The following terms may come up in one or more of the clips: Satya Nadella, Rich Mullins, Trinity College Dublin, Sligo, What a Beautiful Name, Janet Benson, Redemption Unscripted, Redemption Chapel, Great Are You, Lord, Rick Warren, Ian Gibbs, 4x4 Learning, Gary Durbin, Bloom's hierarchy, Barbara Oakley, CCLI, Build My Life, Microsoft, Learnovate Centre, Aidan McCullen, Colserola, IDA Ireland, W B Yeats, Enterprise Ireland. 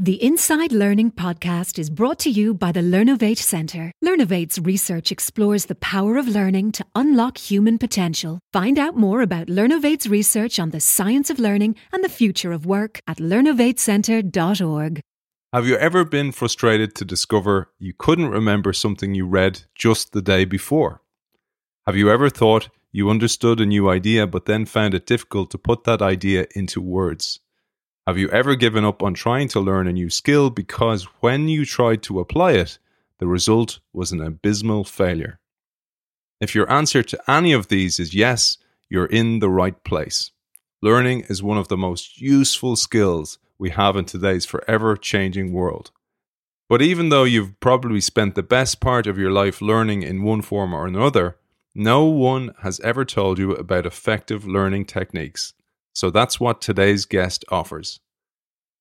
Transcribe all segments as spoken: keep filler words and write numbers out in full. The Inside Learning podcast is brought to you by the Learnovate Centre. Learnovate's research explores the power of learning to unlock human potential. Find out more about Learnovate's research on the science of learning and the future of work at learnovate centre dot org. Have you ever been frustrated to discover you couldn't remember something you read just the day before? Have you ever thought you understood a new idea but then found it difficult to put that idea into words? Have you ever given up on trying to learn a new skill because when you tried to apply it, the result was an abysmal failure? If your answer to any of these is yes, you're in the right place. Learning is one of the most useful skills we have in today's forever changing world. But even though you've probably spent the best part of your life learning in one form or another, no one has ever told you about effective learning techniques. So that's what today's guest offers.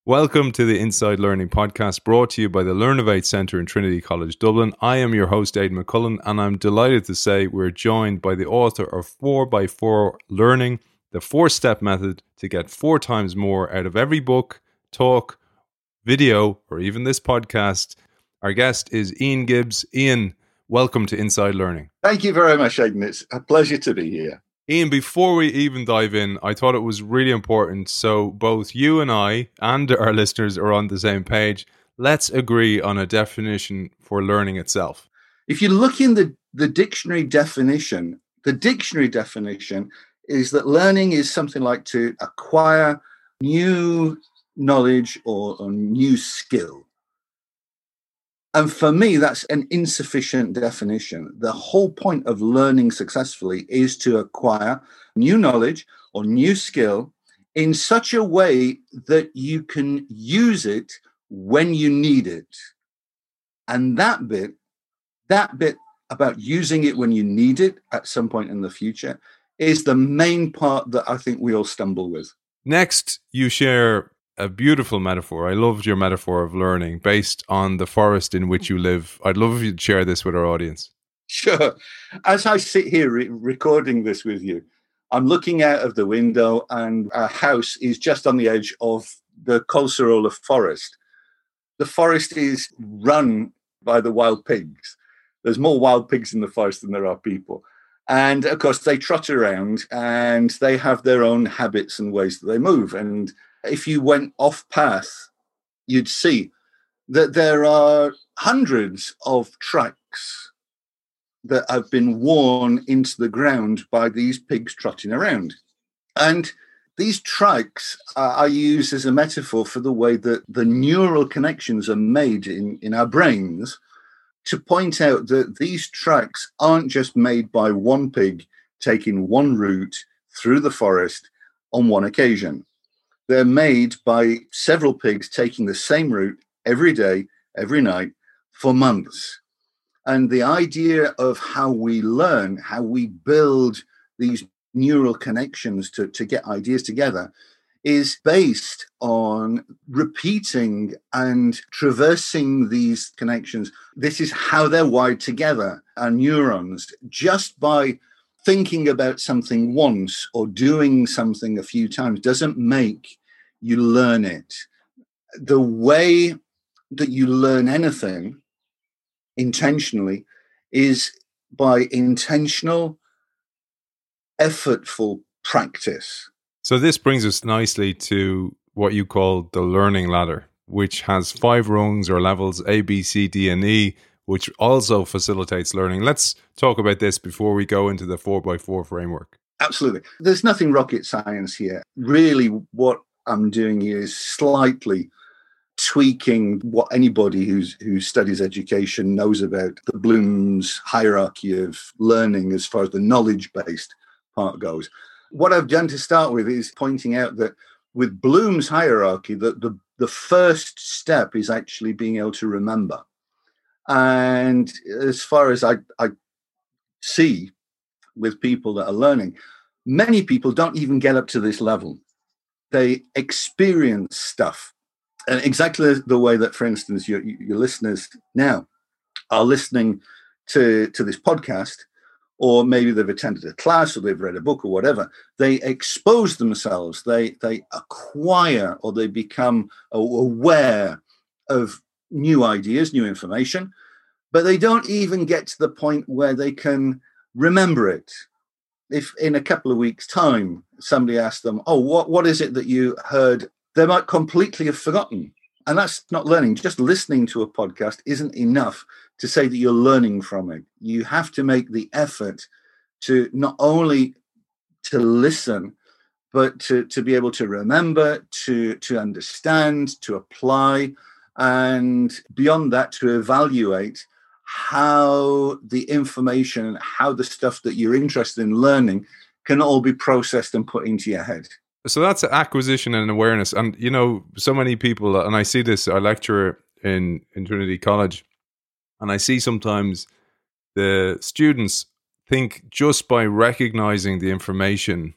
Welcome to the Inside Learning podcast, brought to you by the Learnovate Centre in Trinity College Dublin. I am your host, Aidan McCullen, and I'm delighted to say we're joined by the author of four by four Learning, the four-step method to get four times more out of every book, talk, video, or even this podcast. Our guest is Ian Gibbs. Ian, welcome to Inside Learning. Thank you very much, Aidan. It's a pleasure to be here. Ian, before we even dive in, I thought it was really important so both you and I and our listeners are on the same page. Let's agree on a definition for learning itself. If you look in the, the dictionary definition, the dictionary definition is that learning is something like to acquire new knowledge or a new skill. And for me, that's an insufficient definition. The whole point of learning successfully is to acquire new knowledge or new skill in such a way that you can use it when you need it. And that bit, that bit about using it when you need it at some point in the future is the main part that I think we all stumble with. Next, you share a beautiful metaphor. I loved your metaphor of learning based on the forest in which you live. I'd love if you'd share this with our audience. Sure. As I sit here re- recording this with you, I'm looking out of the window and our house is just on the edge of the Colserola forest. The forest is run by the wild pigs. There's more wild pigs in the forest than there are people. And of course, they trot around and they have their own habits and ways that they move. And if you went off path, you'd see that there are hundreds of tracks that have been worn into the ground by these pigs trotting around. And these tracks are used as a metaphor for the way that the neural connections are made in, in our brains to point out that these tracks aren't just made by one pig taking one route through the forest on one occasion. They're made by several pigs taking the same route every day, every night, for months. And the idea of how we learn, how we build these neural connections to, to get ideas together is based on repeating and traversing these connections. This is how they're wired together, our neurons, just by thinking about something once or doing something a few times doesn't make you learn it. The way that you learn anything intentionally is by intentional, effortful practice. So this brings us nicely to what you call the learning ladder, which has five rungs or levels, A, B, C, D, and E, which also facilitates learning. Let's talk about this before we go into the four by four framework. Absolutely. There's nothing rocket science here. Really, what I'm doing here is slightly tweaking what anybody who's, who studies education knows about the Bloom's hierarchy of learning as far as the knowledge-based part goes. What I've done to start with is pointing out that with Bloom's hierarchy, that the, the first step is actually being able to remember. And as far as I, I see with people that are learning, many people don't even get up to this level. They experience stuff. And exactly the way that, for instance, your, your listeners now are listening to, to this podcast, or maybe they've attended a class or they've read a book or whatever, they expose themselves, they, they acquire or they become aware of new ideas, new information, but they don't even get to the point where they can remember it. If in a couple of weeks' time, somebody asks them, oh, what, what is it that you heard? They might completely have forgotten. And that's not learning. Just listening to a podcast isn't enough to say that you're learning from it. You have to make the effort to not only to listen, but to, to be able to remember, to, to understand, to apply, and beyond that, to evaluate how the information and how the stuff that you're interested in learning can all be processed and put into your head. So that's acquisition and awareness. And, you know, so many people, and I see this, I lecture in, in Trinity College, and I see sometimes the students think just by recognizing the information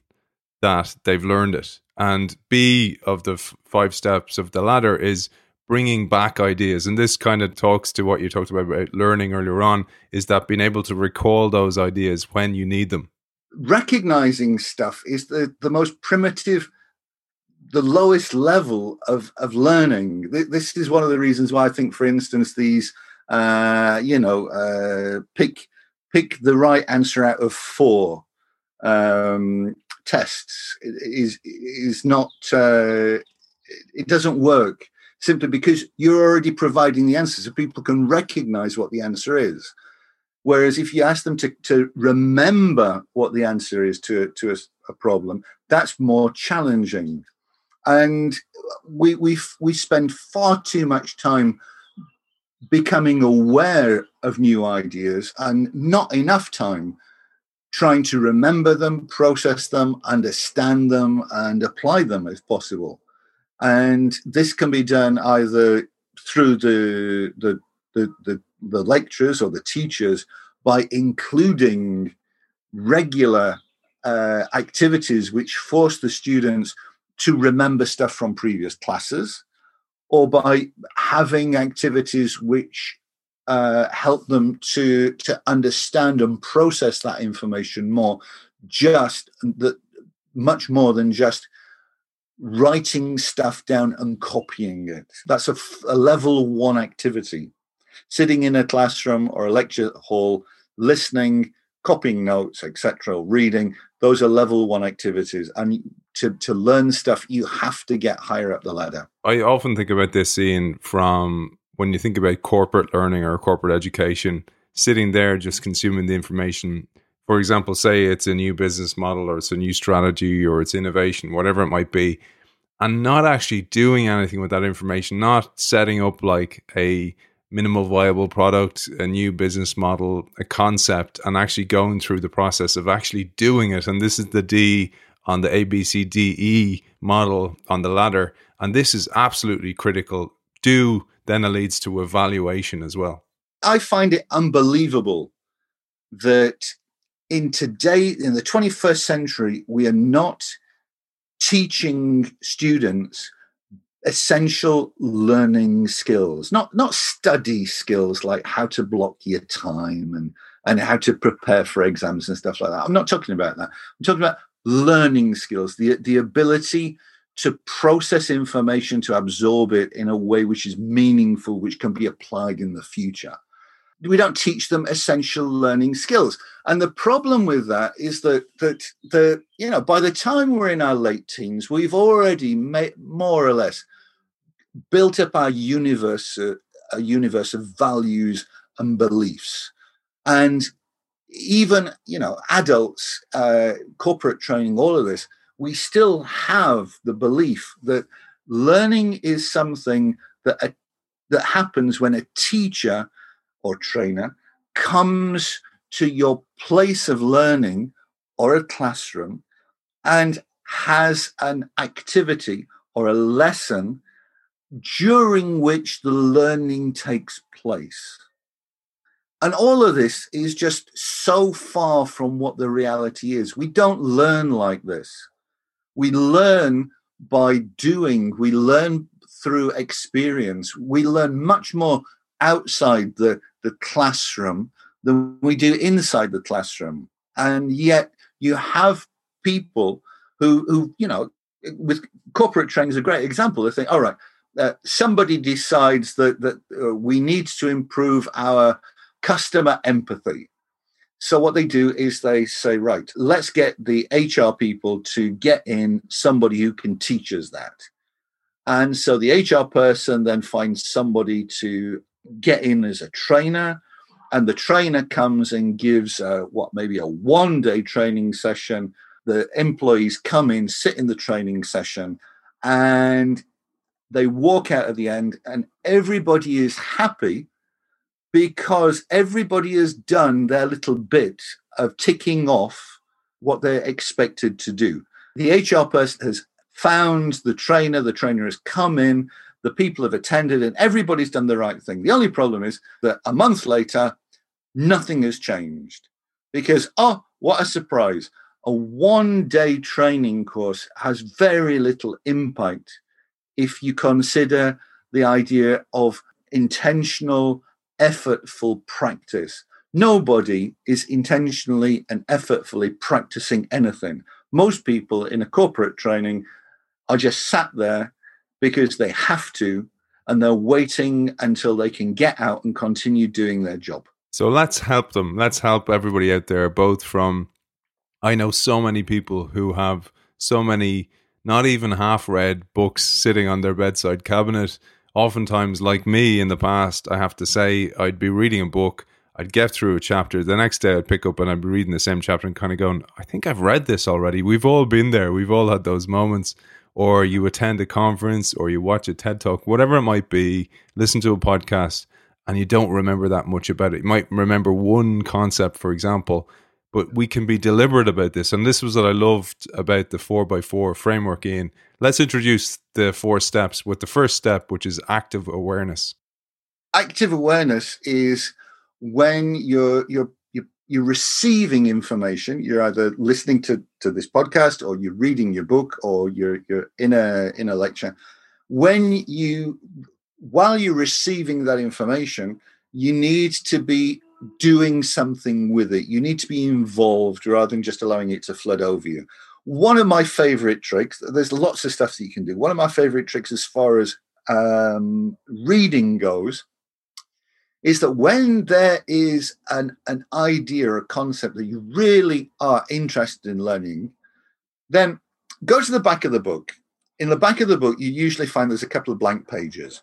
that they've learned it. And B of the f- five steps of the ladder is bringing back ideas. And this kind of talks to what you talked about, about learning earlier on, is that being able to recall those ideas when you need them. Recognizing stuff is the, the most primitive, the lowest level of, of learning. This is one of the reasons why I think, for instance, these, uh, you know, uh, pick pick the right answer out of four um, tests is, is not, uh, it doesn't work simply because you're already providing the answer, so people can recognize what the answer is. Whereas if you ask them to, to remember what the answer is to, to a, a problem, that's more challenging. And we, we, we spend far too much time becoming aware of new ideas and not enough time trying to remember them, process them, understand them, and apply them if possible. And this can be done either through the the the, the the lecturers or the teachers by including regular uh, activities which force the students to remember stuff from previous classes, or by having activities which uh, help them to, to understand and process that information more, just that much more than just writing stuff down and copying it. That's a, a level one activity. Sitting in a classroom or a lecture hall, listening, copying notes, et cetera, reading, those are level one activities. And to, to learn stuff, you have to get higher up the ladder. I often think about this, Ian, from when you think about corporate learning or corporate education, sitting there just consuming the information. For example, say it's a new business model or it's a new strategy or it's innovation, whatever it might be, and not actually doing anything with that information, not setting up like a minimal viable product, a new business model, a concept, and actually going through the process of actually doing it. And this is the D on the A B C D E model on the ladder. And this is absolutely critical. Do then it leads to evaluation as well. I find it unbelievable that in today, in the twenty-first century, we are not teaching students essential learning skills, not not study skills like how to block your time and, and how to prepare for exams and stuff like that. I'm not talking about that. I'm talking about learning skills, the, the ability to process information, to absorb it in a way which is meaningful, which can be applied in the future. We don't teach them essential learning skills. And the problem with that is that, that the you know, by the time we're in our late teens, we've already made, more or less built up our universe, uh, a universe of values and beliefs. And even, you know, adults, uh, corporate training, all of this, we still have the belief that learning is something that a, that happens when a teacher or trainer comes to your place of learning or a classroom and has an activity or a lesson during which the learning takes place. And all of this is just so far from what the reality is. We don't learn like this. We learn by doing. We learn through experience. We learn much more outside the, the classroom than we do inside the classroom. And yet you have people who, who you know, with corporate training is a great example. They think, all right, uh, somebody decides that, that uh, we need to improve our customer empathy. So what they do is they say, right, let's get the H R people to get in somebody who can teach us that. And so the H R person then finds somebody to get in as a trainer, and the trainer comes and gives a, what, maybe a one-day training session. The employees come in, sit in the training session, and they walk out at the end, and everybody is happy because everybody has done their little bit of ticking off what they're expected to do. The H R person has found the trainer, the trainer has come in, the people have attended, and everybody's done the right thing. The only problem is that a month later, nothing has changed because, oh, what a surprise. A one-day training course has very little impact if you consider the idea of intentional, effortful practice. Nobody is intentionally and effortfully practicing anything. Most people in a corporate training are just sat there because they have to, and they're waiting until they can get out and continue doing their job. So let's help them. Let's help everybody out there, both from... I know so many people who have so many not even half-read books sitting on their bedside cabinet. Oftentimes, like me in the past, I have to say I'd be reading a book, I'd get through a chapter, the next day I'd pick up and I'd be reading the same chapter and kind of going, I think I've read this already. We've all been there. We've all had those moments. Or you attend a conference or you watch a TED Talk, whatever it might be, listen to a podcast, and you don't remember that much about it. You might remember one concept, for example, but we can be deliberate about this. And this was what I loved about the four by four framework, Ian. Let's introduce the four steps with the first step, which is active awareness. Active awareness is when you're you're you're, you're receiving information. You're either listening to, to this podcast, or you're reading your book, or you're you're in a in a lecture. When you while you're receiving that information, you need to be doing something with it. You need to be involved rather than just allowing it to flood over you. One of my favorite tricks, there's lots of stuff that you can do. One of my favorite tricks as far as um, reading goes is that when there is an, an idea or a concept that you really are interested in learning, then go to the back of the book. In the back of the book, you usually find there's a couple of blank pages.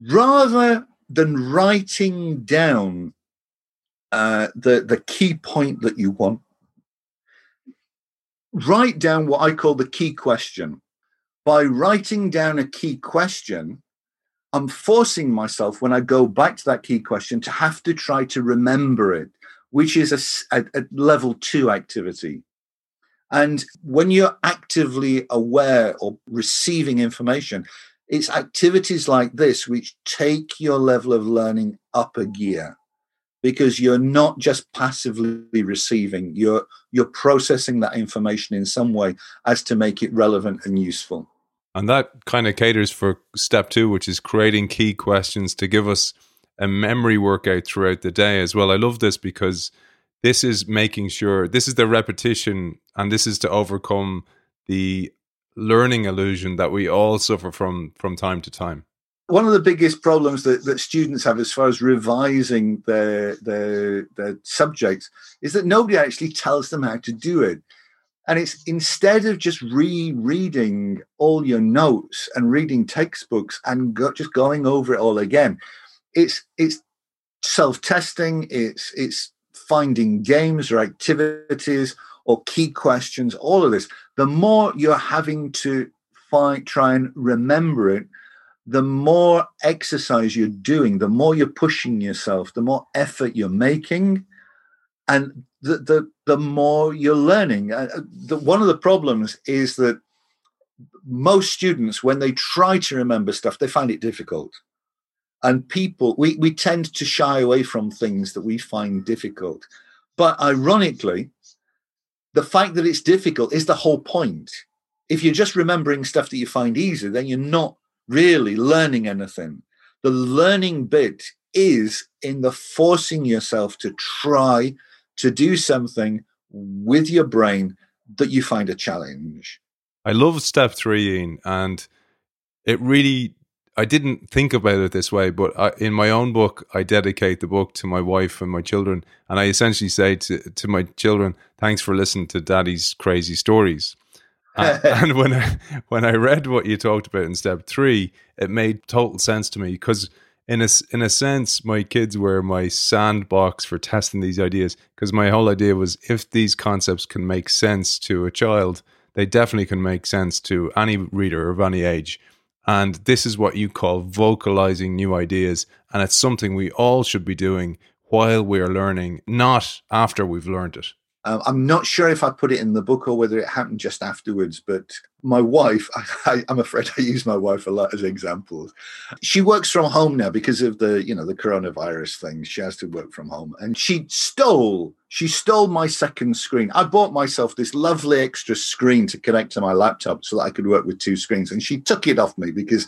Rather than writing down uh, the, the key point that you want, write down what I call the key question. By writing down a key question, I'm forcing myself, when I go back to that key question, to have to try to remember it, which is a, a, a level two activity. And when you're actively aware or receiving information, it's activities like this which take your level of learning up a gear, because you're not just passively receiving, you're you're processing that information in some way as to make it relevant and useful. And that kind of caters for step two, which is creating key questions to give us a memory workout throughout the day as well. I love this because this is making sure, this is the repetition, and this is to overcome the learning illusion that we all suffer from from time to time. One of the biggest problems that, that students have as far as revising their, their their subjects is that nobody actually tells them how to do it. And it's instead of just rereading all your notes and reading textbooks and go, just going over it all again, it's it's self-testing, it's it's finding games or activities or key questions, all of this. The more you're having to find, try and remember it, the more exercise you're doing, the more you're pushing yourself, the more effort you're making, and the the, the more you're learning. Uh, the, one of the problems is that most students, when they try to remember stuff, they find it difficult. And people, we, we tend to shy away from things that we find difficult. But ironically, the fact that it's difficult is the whole point. If you're just remembering stuff that you find easy, then you're not really learning anything. The learning bit is in the forcing yourself to try to do something with your brain that you find a challenge. I love step three, Ian, and it really, I didn't think about it this way, but I, in my own book, I dedicate the book to my wife and my children. And I essentially say to, to my children, thanks for listening to Daddy's crazy stories. And, and when I, when I read what you talked about in step three, it made total sense to me, because in a, in a sense, my kids were my sandbox for testing these ideas, because my whole idea was, if these concepts can make sense to a child, they definitely can make sense to any reader of any age. And this is what you call vocalizing new ideas. And it's something we all should be doing while we're learning, not after we've learned it. Um, I'm not sure if I put it in the book or whether it happened just afterwards, but my wife, I, I, I'm afraid I use my wife a lot as examples. She works from home now because of the, you know, the coronavirus thing. She has to work from home, and she stole, she stole my second screen. I bought myself this lovely extra screen to connect to my laptop so that I could work with two screens, and she took it off me because,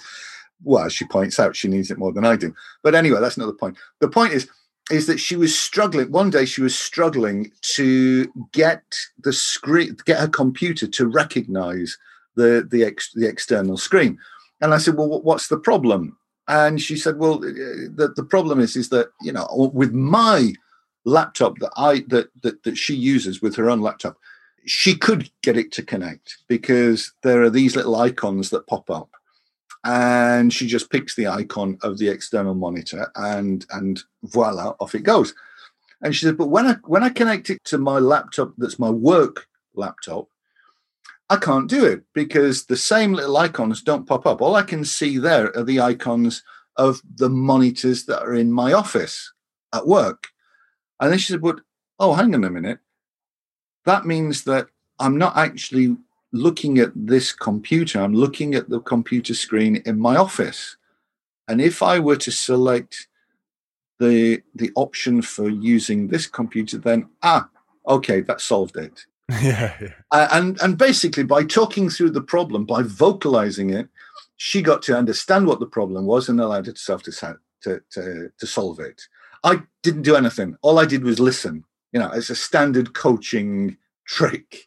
well, she points out, she needs it more than I do. But anyway, that's not the point. The point is, is that she was struggling, one day she was struggling to get the screen, get her computer to recognize the, the, ex, the external screen. And I said, well, what's the problem? And she said, well, the, the problem is, is that, you know, with my laptop that I, that, that, that she uses with her own laptop, she could get it to connect because there are these little icons that pop up, and she just picks the icon of the external monitor, and and voila, off it goes. And she said, but when I when I connect it to my laptop, that's my work laptop, I can't do it because the same little icons don't pop up. All I can see there are the icons of the monitors that are in my office at work. And then she said, but, oh, hang on a minute. That means that I'm not actually looking at this computer, I'm looking at the computer screen in my office. And if I were to select the the option for using this computer, then, ah, okay, that solved it. Yeah, yeah. Uh, and, and basically, by talking through the problem, by vocalizing it, she got to understand what the problem was and allowed herself to, to, to, to solve it. I didn't do anything. All I did was listen. You know, it's a standard coaching trick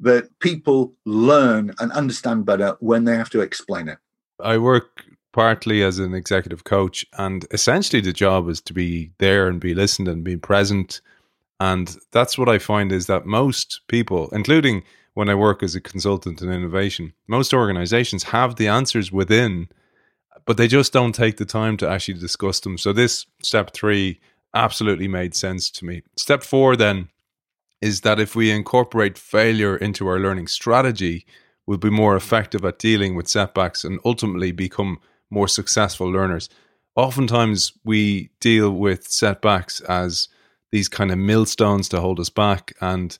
that people learn and understand better when they have to explain it. I work partly as an executive coach, and essentially the job is to be there and be listened and be present. And that's what I find is that most people, including when I work as a consultant in innovation, most organizations have the answers within, but they just don't take the time to actually discuss them. So this step three absolutely made sense to me. Step four then is that if we incorporate failure into our learning strategy, we'll be more effective at dealing with setbacks and ultimately become more successful learners. Oftentimes we deal with setbacks as these kind of millstones to hold us back, and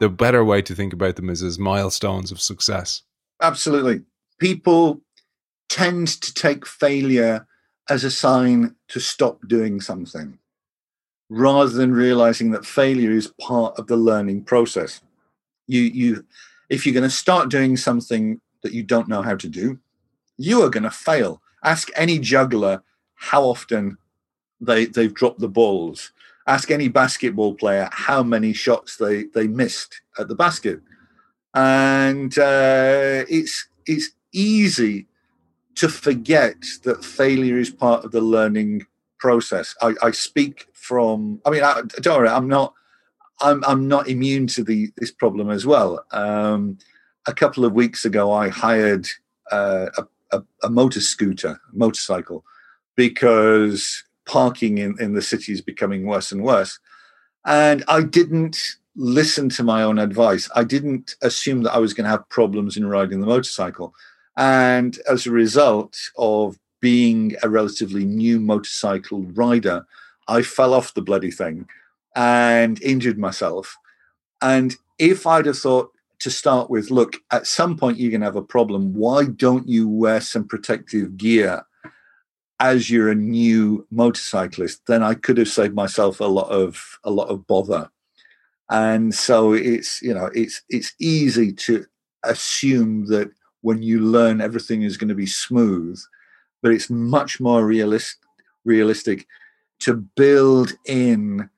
the better way to think about them is as milestones of success. Absolutely. People tend to take failure as a sign to stop doing something, rather than realizing that failure is part of the learning process. You, you, if you're going to start doing something that you don't know how to do, you are going to fail. Ask any juggler how often they, they've dropped the balls. Ask any basketball player how many shots they, they missed at the basket. And uh, it's it's easy to forget that failure is part of the learning process. I, I speak from, I mean, I, don't worry, I'm not, I'm, I'm not immune to the, this problem as well. Um, a couple of weeks ago, I hired uh, a, a, a motor scooter, motorcycle, because parking in, in the city is becoming worse and worse. And I didn't listen to my own advice. I didn't assume that I was going to have problems in riding the motorcycle. And as a result of being a relatively new motorcycle rider, I fell off the bloody thing and injured myself. And if I'd have thought to start with, look, at some point you're going to have a problem, why don't you wear some protective gear as you're a new motorcyclist, then I could have saved myself a lot of a lot of bother. And so it's, you know, it's it's easy to assume that when you learn, everything is going to be smooth. But it's much more realist, realistic to build in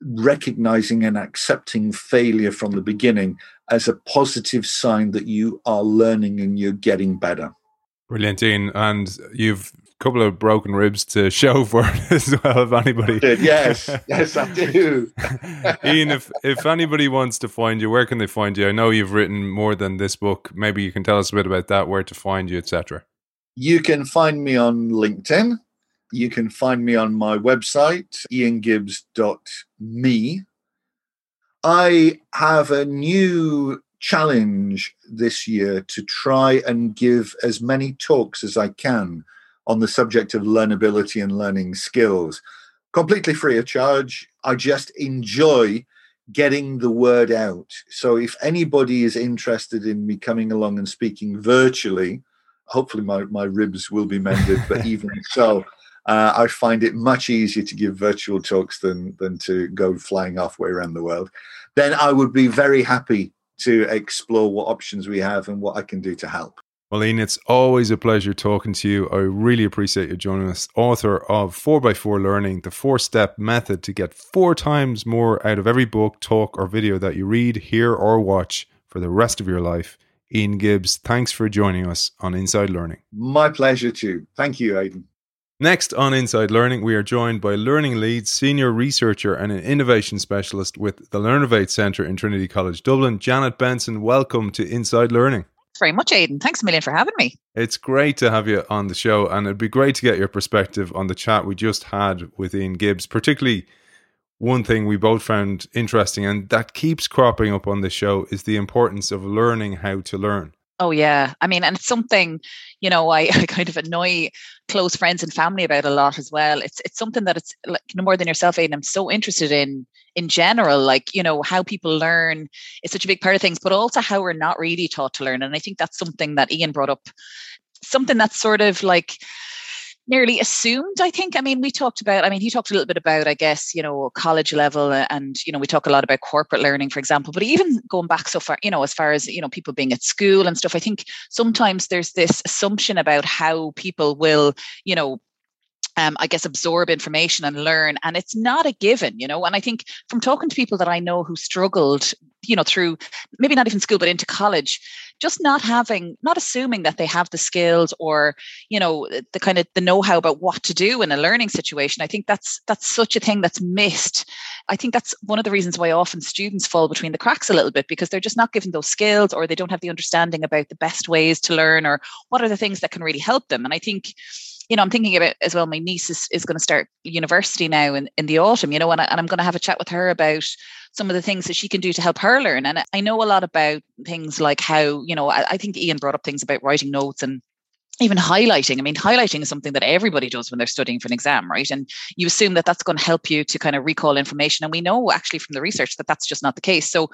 recognizing and accepting failure from the beginning as a positive sign that you are learning and you're getting better. Brilliant, Ian. And you've a couple of broken ribs to show for it as well, if anybody... Yes, yes, I do. Ian, if, if anybody wants to find you, where can they find you? I know you've written more than this book. Maybe you can tell us a bit about that, where to find you, et cetera. You can find me on LinkedIn. You can find me on my website, ian gibbs dot me. I have a new challenge this year to try and give as many talks as I can on the subject of learnability and learning skills, completely free of charge. I just enjoy getting the word out. So if anybody is interested in me coming along and speaking virtually, hopefully my, my ribs will be mended, but even so, Uh, I find it much easier to give virtual talks than than to go flying halfway around the world. Then I would be very happy to explore what options we have and what I can do to help. Well, Ian, it's always a pleasure talking to you. I really appreciate you joining us. Author of four by four Learning, the four-step method to get four times more out of every book, talk, or video that you read, hear, or watch for the rest of your life. Ian Gibbs, thanks for joining us on Inside Learning. My pleasure too. Thank you, Aidan. Next on Inside Learning, we are joined by Learning Lead, Senior Researcher and an Innovation Specialist with the Learnovate Centre in Trinity College Dublin, Janet Benson. Welcome to Inside Learning. Thanks very much, Aidan. Thanks a million for having me. It's great to have you on the show, and it'd be great to get your perspective on the chat we just had with Ian Gibbs, particularly one thing we both found interesting, and that keeps cropping up on the show, is the importance of learning how to learn. Oh, yeah. I mean, and it's something, you know, I, I kind of annoy close friends and family about a lot as well. It's it's something that it's like no more than yourself, Aidan, I'm so interested in, in general, like, you know, how people learn is such a big part of things, but also how we're not really taught to learn. And I think that's something that Ian brought up, something that's sort of like nearly assumed, I think. I mean, we talked about, I mean, he talked a little bit about, I guess, you know, college level, and, you know, we talk a lot about corporate learning, for example, but even going back so far, you know, as far as, you know, people being at school and stuff, I think sometimes there's this assumption about how people will, you know, Um, I guess, absorb information and learn. And it's not a given, you know, and I think from talking to people that I know who struggled, you know, through maybe not even school, but into college, just not having, not assuming that they have the skills or, you know, the kind of the know-how about what to do in a learning situation. I think that's, that's such a thing that's missed. I think that's one of the reasons why often students fall between the cracks a little bit, because they're just not given those skills, or they don't have the understanding about the best ways to learn, or what are the things that can really help them. And I think, you know, I'm thinking about as well, my niece is, is going to start university now in, in the autumn, you know, and, I, and I'm going to have a chat with her about some of the things that she can do to help her learn. And I know a lot about things like how, you know, I, I think Ian brought up things about writing notes and even highlighting. I mean, highlighting is something that everybody does when they're studying for an exam, right? And you assume that that's going to help you to kind of recall information. And we know actually from the research that that's just not the case. So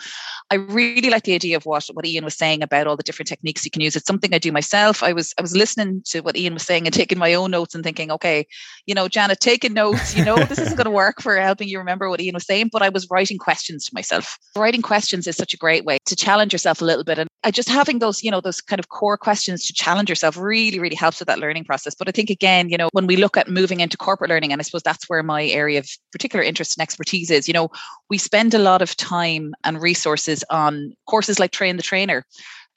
I really like the idea of what, what Ian was saying about all the different techniques you can use. It's something I do myself. I was I was listening to what Ian was saying and taking my own notes and thinking, okay, you know, Janet, taking notes, you know, this isn't going to work for helping you remember what Ian was saying, but I was writing questions to myself. Writing questions is such a great way to challenge yourself a little bit. And I just having those, you know, those kind of core questions to challenge yourself really really helps with that learning process. But I think, again, you know, when we look at moving into corporate learning, and I suppose that's where my area of particular interest and expertise is, you know, we spend a lot of time and resources on courses like Train the Trainer,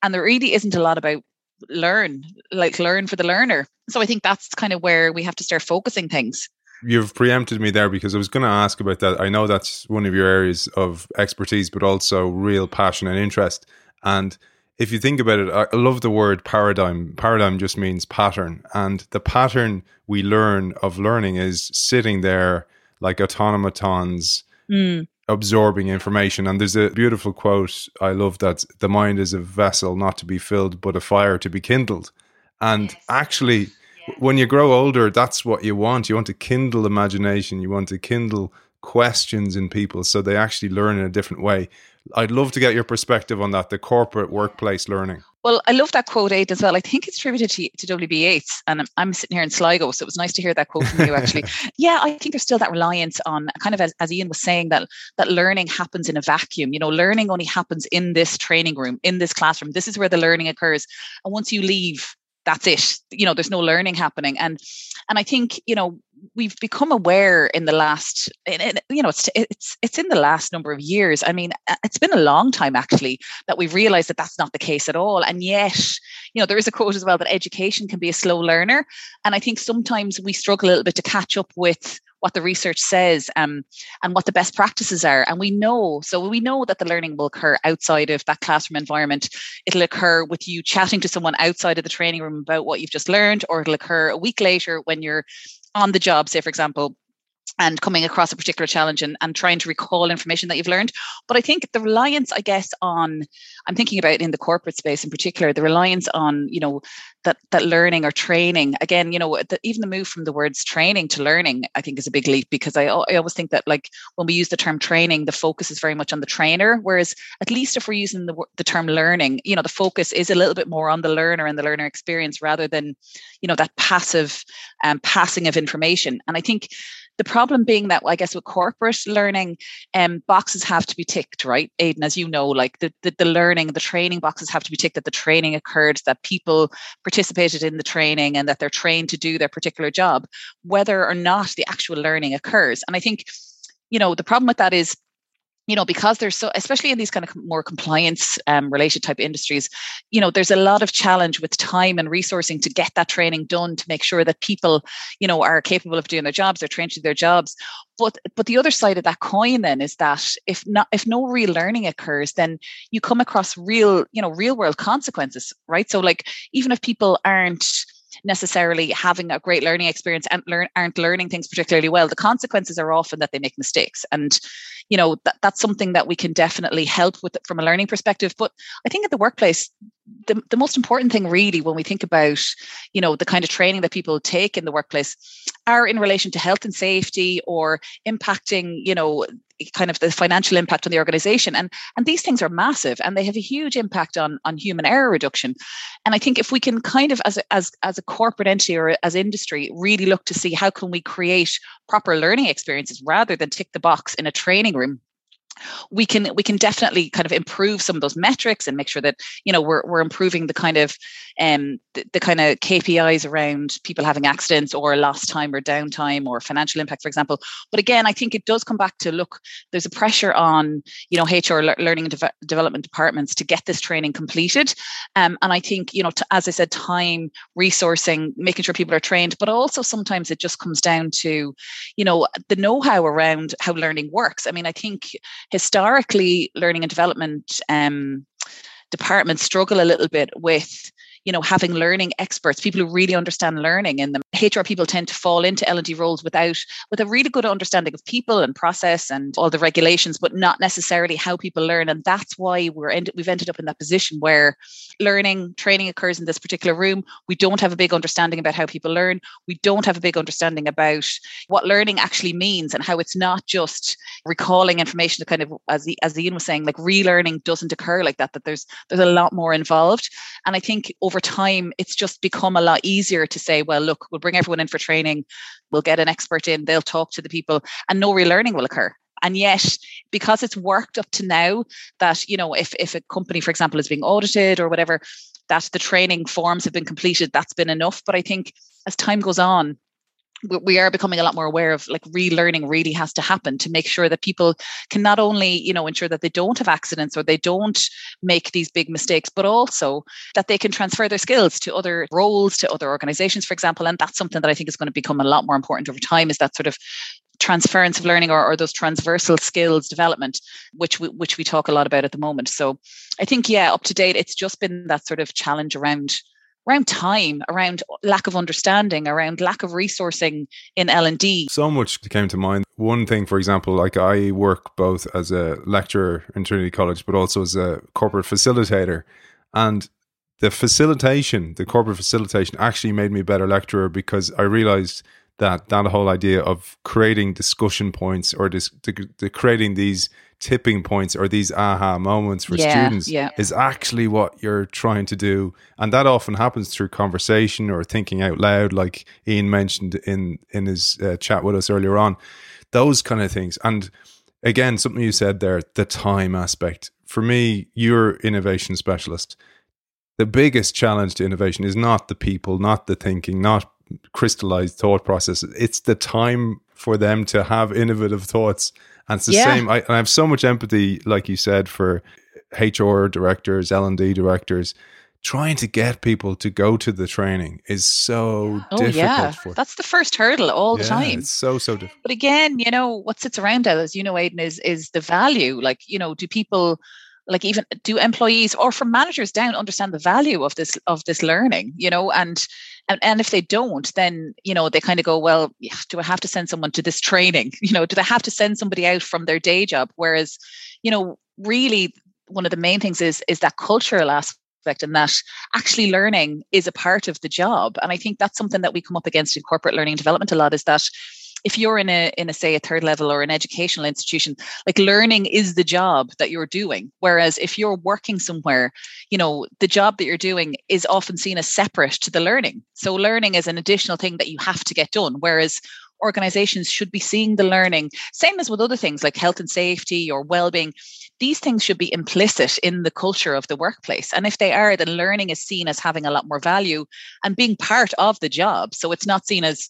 and there really isn't a lot about learn, like learn for the learner. So I think that's kind of where we have to start focusing things. You've preempted me there, because I was going to ask about that. I know that's one of your areas of expertise, but also real passion and interest. And if you think about it, I love the word paradigm. Paradigm just means pattern. And the pattern we learn of learning is sitting there like automatons, mm. absorbing information. And there's a beautiful quote I love, that the mind is a vessel not to be filled, but a fire to be kindled. And yes. actually, yeah. when you grow older, that's what you want. You want to kindle imagination. You want to kindle questions in people so they actually learn in a different way. I'd love to get your perspective on that, the corporate workplace learning. Well, I love that quote, Aidan, as well. I think it's attributed to, to W B Yeats, and I'm, I'm sitting here in Sligo, so it was nice to hear that quote from you, actually. Yeah, I think there's still that reliance on, kind of as, as Ian was saying, that that learning happens in a vacuum. You know, learning only happens in this training room, in this classroom. This is where the learning occurs. And once you leave, that's it. You know, there's no learning happening. And and I think, you know, we've become aware in the last, you know, it's it's it's in the last number of years. I mean, it's been a long time actually that we've realized that that's not the case at all. And yet, you know, there is a quote as well that education can be a slow learner. And I think sometimes we struggle a little bit to catch up with what the research says um, and what the best practices are. And we know, so we know that the learning will occur outside of that classroom environment. It'll occur with you chatting to someone outside of the training room about what you've just learned, or it'll occur a week later when you're on the job, say, for example, and coming across a particular challenge and, and trying to recall information that you've learned. But I think the reliance, I guess, on, I'm thinking about in the corporate space in particular, the reliance on, you know, that that learning or training, again, you know, the, even the move from the words training to learning, I think is a big leap, because I, I always think that, like, when we use the term training, the focus is very much on the trainer, whereas at least if we're using the, the term learning, you know, the focus is a little bit more on the learner and the learner experience rather than, you know, that passive um, passing of information. And I think the problem being that, I guess, with corporate learning, um, boxes have to be ticked, right, Aidan? As you know, like the, the the learning, the training boxes have to be ticked, that the training occurred, that people participated in the training, and that they're trained to do their particular job, whether or not the actual learning occurs. And I think, you know, the problem with that is, you know, because there's so, especially in these kind of more compliance um, related type industries, you know, there's a lot of challenge with time and resourcing to get that training done, to make sure that people, you know, are capable of doing their jobs, they're trained to do their jobs. But but the other side of that coin then is that if not, if no real learning occurs, then you come across real, you know, real world consequences, right? So like, even if people aren't necessarily having a great learning experience and learn aren't learning things particularly well, the consequences are often that they make mistakes. And you know, that, that's something that we can definitely help with from a learning perspective. But I think at the workplace, the, the most important thing really when we think about, you know, the kind of training that people take in the workplace are in relation to health and safety, or impacting, you know, kind of the financial impact on the organization. And and these things are massive, and they have a huge impact on, on human error reduction. And I think if we can kind of, as a, as, as a corporate entity or as industry, really look to see how can we create proper learning experiences rather than tick the box in a training room, we can we can definitely kind of improve some of those metrics and make sure that, you know, we're we're improving the kind of um the, the kind of K P Is around people having accidents or lost time or downtime or financial impact, for example. But again, I think it does come back to, look, there's a pressure on, you know, H R learning and de- development departments to get this training completed, um, and I think, you know, to, as I said, time, resourcing, making sure people are trained, but also sometimes it just comes down to, you know, the know-how around how learning works. I mean, I think historically, learning and development um, departments struggle a little bit with, you know, having learning experts, people who really understand learning in them. H R people tend to fall into L and D roles without, with a really good understanding of people and process and all the regulations, but not necessarily how people learn. And that's why we're end, we've ended up in that position where learning, training occurs in this particular room. We don't have a big understanding about how people learn. We don't have a big understanding about what learning actually means and how it's not just recalling information. To kind of, as, the, as Ian was saying, like, relearning doesn't occur like that, that there's, there's a lot more involved. And I think over time, it's just become a lot easier to say, well, look, we'll bring everyone in for training, we'll get an expert in, they'll talk to the people, and no relearning will occur. And yet, because it's worked up to now that, you know, if, if a company, for example, is being audited or whatever, that the training forms have been completed, that's been enough. But I think as time goes on, we are becoming a lot more aware of, like, relearning really has to happen to make sure that people can not only, you know, ensure that they don't have accidents or they don't make these big mistakes, but also that they can transfer their skills to other roles, to other organizations, for example. And that's something that I think is going to become a lot more important over time, is that sort of transference of learning, or, or those transversal skills development, which we, which we talk a lot about at the moment. So I think, yeah, up to date, it's just been that sort of challenge around around time, around lack of understanding, around lack of resourcing in L and D. So much came to mind. One thing, for example, like, I work both as a lecturer in Trinity College, but also as a corporate facilitator. And the facilitation, the corporate facilitation actually made me a better lecturer, because I realized that that whole idea of creating discussion points, or dis- the, the creating these tipping points or these aha moments for yeah, students yeah. is actually what you're trying to do. And that often happens through conversation or thinking out loud, like Ian mentioned in, in his uh, chat with us earlier on, those kind of things. And again, something you said there, the time aspect. For me, you're innovation specialist. The biggest challenge to innovation is not the people, not the thinking, not crystallized thought process. It's the time for them to have innovative thoughts. And it's the yeah. same. I, I have so much empathy, like you said, for H R directors, L and D directors. Trying to get people to go to the training is so oh, difficult. Yeah. For That's the first hurdle all yeah, the time. It's so, so difficult. But again, you know, what sits around that, as you know, Aidan, is, is the value. Like, you know, do people... Like even do employees or from managers down understand the value of this of this learning, you know, and and, and if they don't, then, you know, they kind of go, well, do I have to send someone to this training? You know, do they have to send somebody out from their day job? Whereas, you know, really one of the main things is is that cultural aspect and that actually learning is a part of the job. And I think that's something that we come up against in corporate learning and development a lot, is that if you're in a, in a, say, a third level or an educational institution, like learning is the job that you're doing. Whereas if you're working somewhere, you know, the job that you're doing is often seen as separate to the learning. So learning is an additional thing that you have to get done. Whereas organizations should be seeing the learning, same as with other things like health and safety or well-being. These things should be implicit in the culture of the workplace. And if they are, then learning is seen as having a lot more value and being part of the job. So it's not seen as,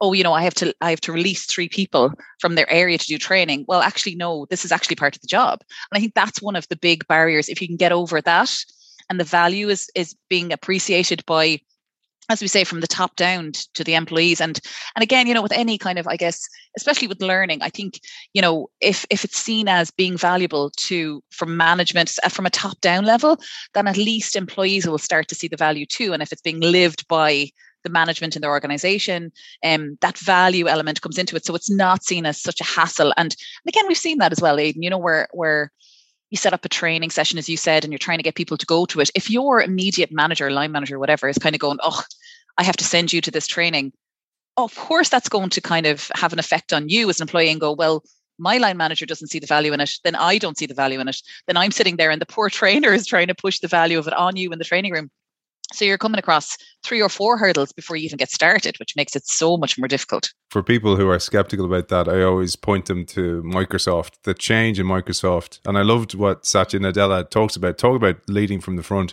oh, you know, I have to I have to release three people from their area to do training. Well, actually, no, this is actually part of the job. And I think that's one of the big barriers. If you can get over that and the value is is being appreciated by, as we say, from the top down to the employees. And and again, you know, with any kind of, I guess, especially with learning, I think, you know, if if it's seen as being valuable to from management, from a top down level, then at least employees will start to see the value too. And if it's being lived by the management in their organization, um, that value element comes into it. So it's not seen as such a hassle. And, and again, we've seen that as well, Aidan, you know, where where you set up a training session, as you said, and you're trying to get people to go to it. If your immediate manager, line manager, whatever, is kind of going, oh, I have to send you to this training. Of course, that's going to kind of have an effect on you as an employee and go, well, my line manager doesn't see the value in it, then I don't see the value in it. Then I'm sitting there and the poor trainer is trying to push the value of it on you in the training room. So you're coming across three or four hurdles before you even get started, which makes it so much more difficult. For people who are skeptical about that, I always point them to Microsoft, the change in Microsoft. And I loved what Satya Nadella talks about, talk about leading from the front,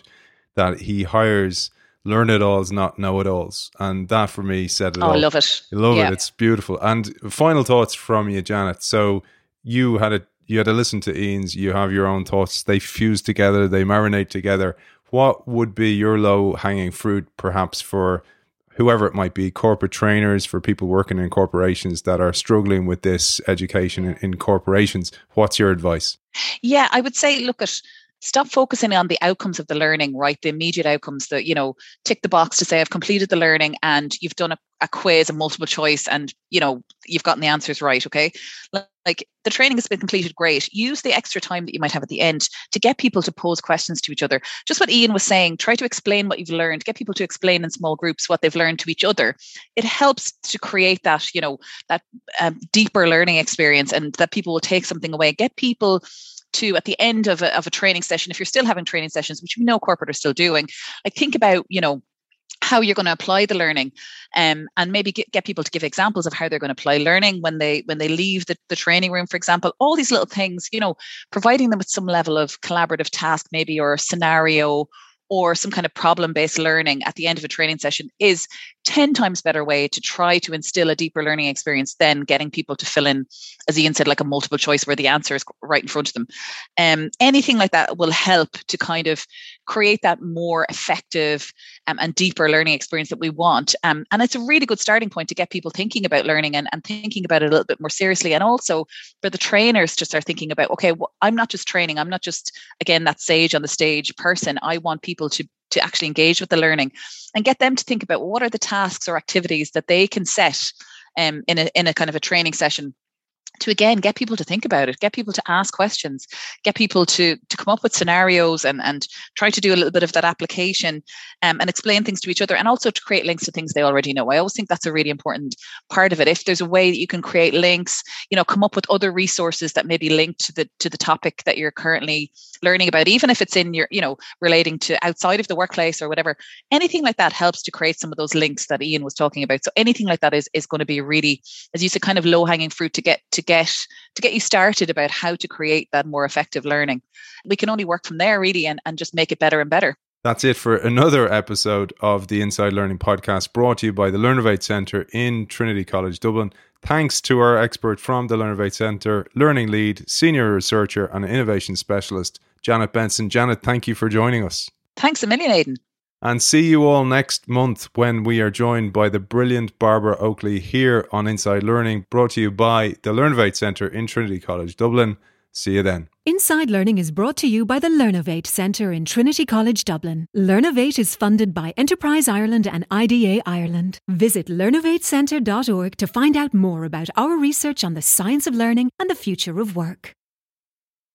that he hires learn-it-alls, not know-it-alls. And that for me said it oh, all. I love it. I love yeah. it. It's beautiful. And final thoughts from you, Janet. So you had a, you had to listen to Ian's, you have your own thoughts. They fuse together, they marinate together. What would be your low-hanging fruit, perhaps, for whoever it might be, corporate trainers, for people working in corporations that are struggling with this education in, in corporations? What's your advice? Yeah, I would say, look at, stop focusing on the outcomes of the learning, right? The immediate outcomes that, you know, tick the box to say, I've completed the learning and you've done a, a quiz, a multiple choice, and, you know, you've gotten the answers right, okay? Like, the training has been completed, great. Use the extra time that you might have at the end to get people to pose questions to each other. Just what Ian was saying, try to explain what you've learned, get people to explain in small groups what they've learned to each other. It helps to create that, you know, that um, deeper learning experience and that people will take something away. Get people to, at the end of a, of a training session, if you're still having training sessions, which we know corporate are still doing, like think about, you know, how you're going to apply the learning, um, and maybe get, get people to give examples of how they're going to apply learning when they when they leave the, the training room, for example. All these little things, you know, providing them with some level of collaborative task maybe, or a scenario or some kind of problem-based learning at the end of a training session is ten times better way to try to instill a deeper learning experience than getting people to fill in, as Ian said, like a multiple choice where the answer is right in front of them. Um, anything like that will help to kind of create that more effective um, and deeper learning experience that we want. Um, and it's a really good starting point to get people thinking about learning and, and thinking about it a little bit more seriously. And also for the trainers to start thinking about, okay, well, I'm not just training. I'm not just, again, that sage on the stage person. I want people to to actually engage with the learning and get them to think about what are the tasks or activities that they can set um, in a in a kind of a training session to, again, get people to think about it, get people to ask questions, get people to to come up with scenarios and, and try to do a little bit of that application um, and explain things to each other, and also to create links to things they already know. I always think that's a really important part of it. If there's a way that you can create links, you know, come up with other resources that may be linked to the to the topic that you're currently learning about, even if it's in your, you know, relating to outside of the workplace or whatever. Anything like that helps to create some of those links that Ian was talking about. So anything like that is, is going to be really, as you said, kind of low hanging fruit to get to get to get you started about how to create that more effective learning. We can only work from there really, and, and just make it better and better. That's it for another episode of the Inside Learning Podcast, brought to you by the Learnovate Centre in Trinity College Dublin. Thanks to our expert from the Learnovate Centre, learning lead, senior researcher and innovation specialist, Janet Benson. Janet, thank you for joining us. Thanks a million, Aidan. And see you all next month when we are joined by the brilliant Barbara Oakley here on Inside Learning, brought to you by the Learnovate Centre in Trinity College Dublin. See you then. Inside Learning is brought to you by the Learnovate Centre in Trinity College Dublin. Learnovate is funded by Enterprise Ireland and I D A Ireland. Visit learnovate centre dot org to find out more about our research on the science of learning and the future of work.